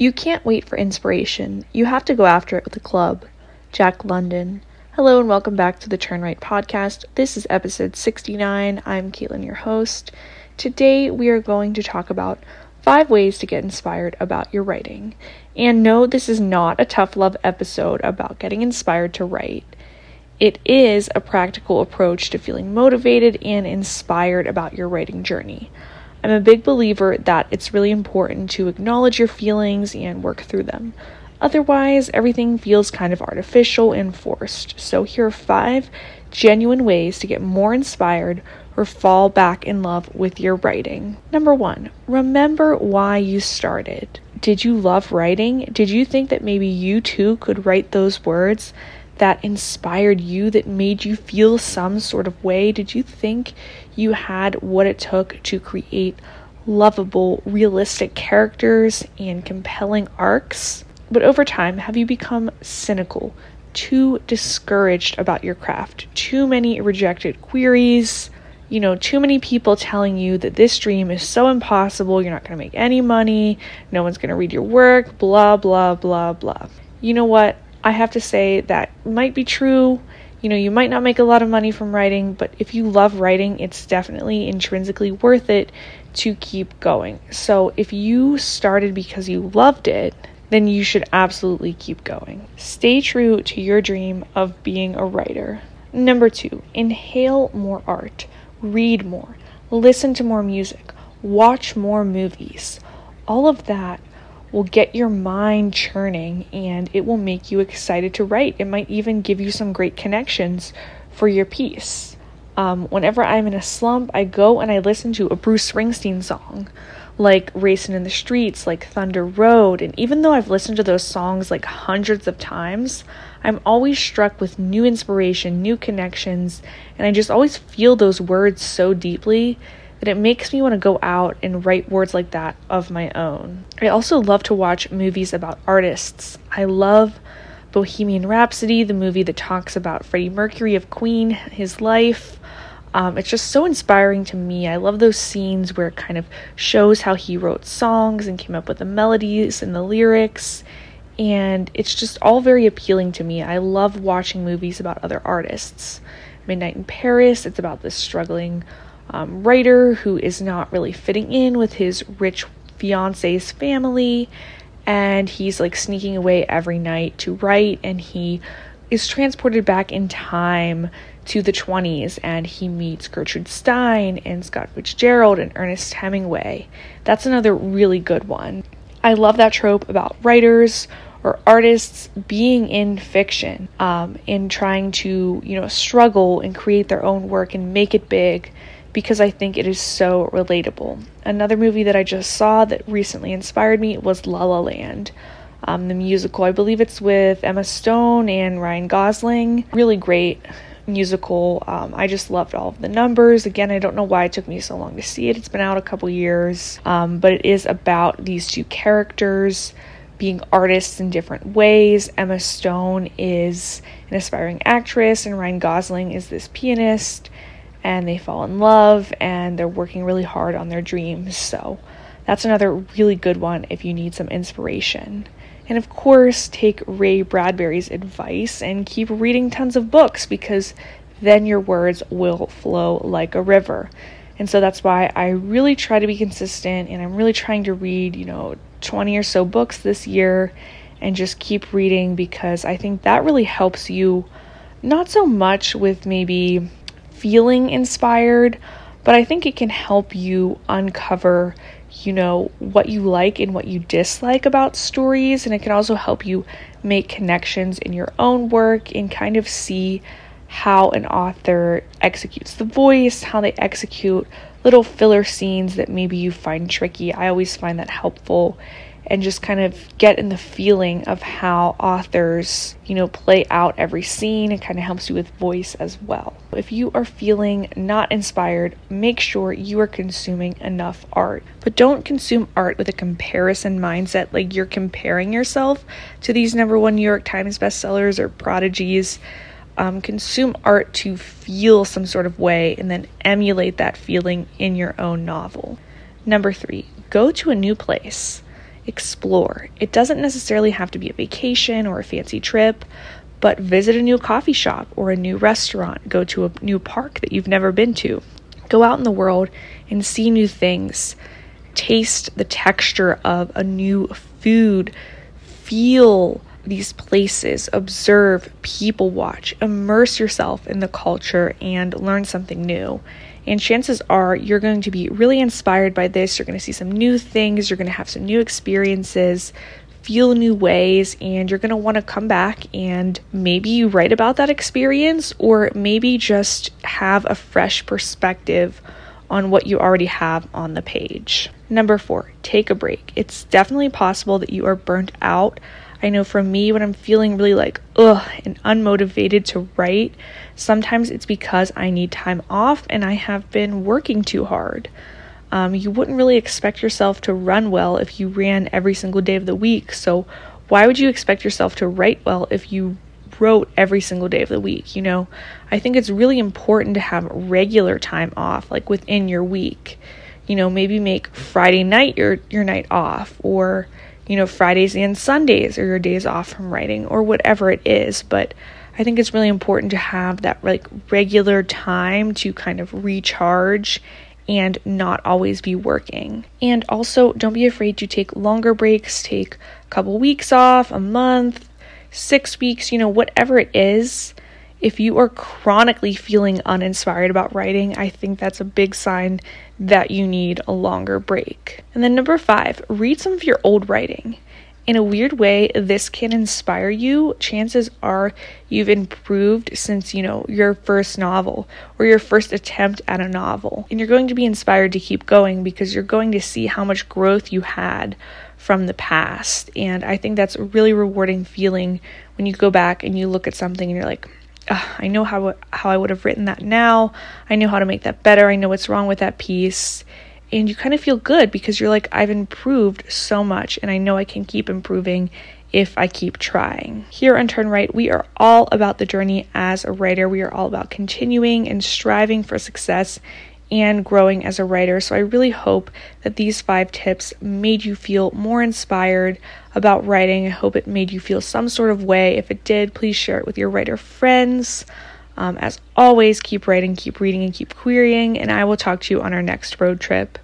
You can't wait for inspiration. You have to go after it with a club. Jack London. Hello and welcome back to the Turn Right podcast. This is episode 69. I'm Caitlin, your host. Today we are going to talk about 5 ways to get inspired about your writing. And no, this is not a tough love episode about getting inspired to write. It is a practical approach to feeling motivated and inspired about your writing journey. I'm a big believer that it's really important to acknowledge your feelings and work through them. Otherwise, everything feels kind of artificial and forced. So here are 5 genuine ways to get more inspired or fall back in love with your writing. Number 1, remember why you started. Did you love writing? Did you think that maybe you too could write those words that inspired you, that made you feel some sort of way? Did you think you had what it took to create lovable, realistic characters and compelling arcs? But over time, have you become cynical, too discouraged about your craft, too many rejected queries, too many people telling you that this dream is so impossible, you're not going to make any money, no one's going to read your work, blah, blah, blah, blah. You know what? I have to say that might be true. You might not make a lot of money from writing, but if you love writing, it's definitely intrinsically worth it to keep going. So if you started because you loved it, then you should absolutely keep going. Stay true to your dream of being a writer. Number 2, inhale more art, read more, listen to more music, watch more movies. All of that will get your mind churning and it will make you excited to write. It might even give you some great connections for your piece. Whenever I'm in a slump, I go and I listen to a Bruce Springsteen song, like Racing in the Streets, like Thunder Road. And even though I've listened to those songs like hundreds of times, I'm always struck with new inspiration, new connections, and I just always feel those words so deeply that it makes me want to go out and write words like that of my own. I also love to watch movies about artists. I love Bohemian Rhapsody, the movie that talks about Freddie Mercury of Queen, his life. It's just so inspiring to me. I love those scenes where it kind of shows how he wrote songs and came up with the melodies and the lyrics. And it's just all very appealing to me. I love watching movies about other artists. Midnight in Paris, it's about this struggling writer who is not really fitting in with his rich fiance's family, and he's like sneaking away every night to write, and he is transported back in time to the 20s, and he meets Gertrude Stein and Scott Fitzgerald and Ernest Hemingway. That's another really good one. I love that trope about writers or artists being in fiction and trying to struggle and create their own work and make it big, because I think it is so relatable. Another movie that I just saw that recently inspired me was La La Land, the musical. I believe it's with Emma Stone and Ryan Gosling. Really great musical. I just loved all of the numbers. Again, I don't know why it took me so long to see it. It's been out a couple years, but it is about these two characters being artists in different ways. Emma Stone is an aspiring actress and Ryan Gosling is this pianist, and they fall in love, and they're working really hard on their dreams. So that's another really good one if you need some inspiration. And of course, take Ray Bradbury's advice and keep reading tons of books, because then your words will flow like a river. And so that's why I really try to be consistent, and I'm really trying to read, 20 or so books this year and just keep reading, because I think that really helps you, not so much with maybe feeling inspired, but I think it can help you uncover, what you like and what you dislike about stories, and it can also help you make connections in your own work and kind of see how an author executes the voice, how they execute little filler scenes that maybe you find tricky. I always find that helpful, and just kind of get in the feeling of how authors, play out every scene. It kind of helps you with voice as well. If you are feeling not inspired, make sure you are consuming enough art. But don't consume art with a comparison mindset, like you're comparing yourself to these number 1 New York Times bestsellers or prodigies. Consume art to feel some sort of way and then emulate that feeling in your own novel. Number 3, go to a new place. explore. It doesn't necessarily have to be a vacation or a fancy trip, but visit a new coffee shop or a new restaurant, go to a new park that you've never been to. Go out in the world and see new things, taste the texture of a new food, feel these places, observe, people watch, immerse yourself in the culture and learn something new. And chances are you're going to be really inspired by this. You're going to see some new things. You're going to have some new experiences, feel new ways, and you're going to want to come back and maybe you write about that experience or maybe just have a fresh perspective on what you already have on the page. Number 4, take a break. It's definitely possible that you are burnt out. I know for me, when I'm feeling really like, and unmotivated to write, sometimes it's because I need time off and I have been working too hard. You wouldn't really expect yourself to run well if you ran every single day of the week. So why would you expect yourself to write well if you wrote every single day of the week? You know, I think it's really important to have regular time off, like within your week. You know, maybe make Friday night your night off, or you know, Fridays and Sundays are your days off from writing, or whatever it is. But I think it's really important to have that like regular time to kind of recharge and not always be working. And also, don't be afraid to take longer breaks. Take a couple weeks off, a month, 6 weeks, you know, whatever it is. If you are chronically feeling uninspired about writing, I think that's a big sign that you need a longer break. And then number 5, read some of your old writing. In a weird way, this can inspire you. Chances are you've improved since, you know, your first novel or your first attempt at a novel. And you're going to be inspired to keep going because you're going to see how much growth you had from the past. And I think that's a really rewarding feeling when you go back and you look at something and you're like, I know how I would have written that now. I know how to make that better. I know what's wrong with that piece. And you kind of feel good because you're like, I've improved so much and I know I can keep improving if I keep trying. Here on Turn Right, we are all about the journey as a writer. We are all about continuing and striving for success and growing as a writer. So I really hope that these 5 tips made you feel more inspired about writing. I hope it made you feel some sort of way. If it did, please share it with your writer friends. As always, keep writing, keep reading, and keep querying, and I will talk to you on our next road trip.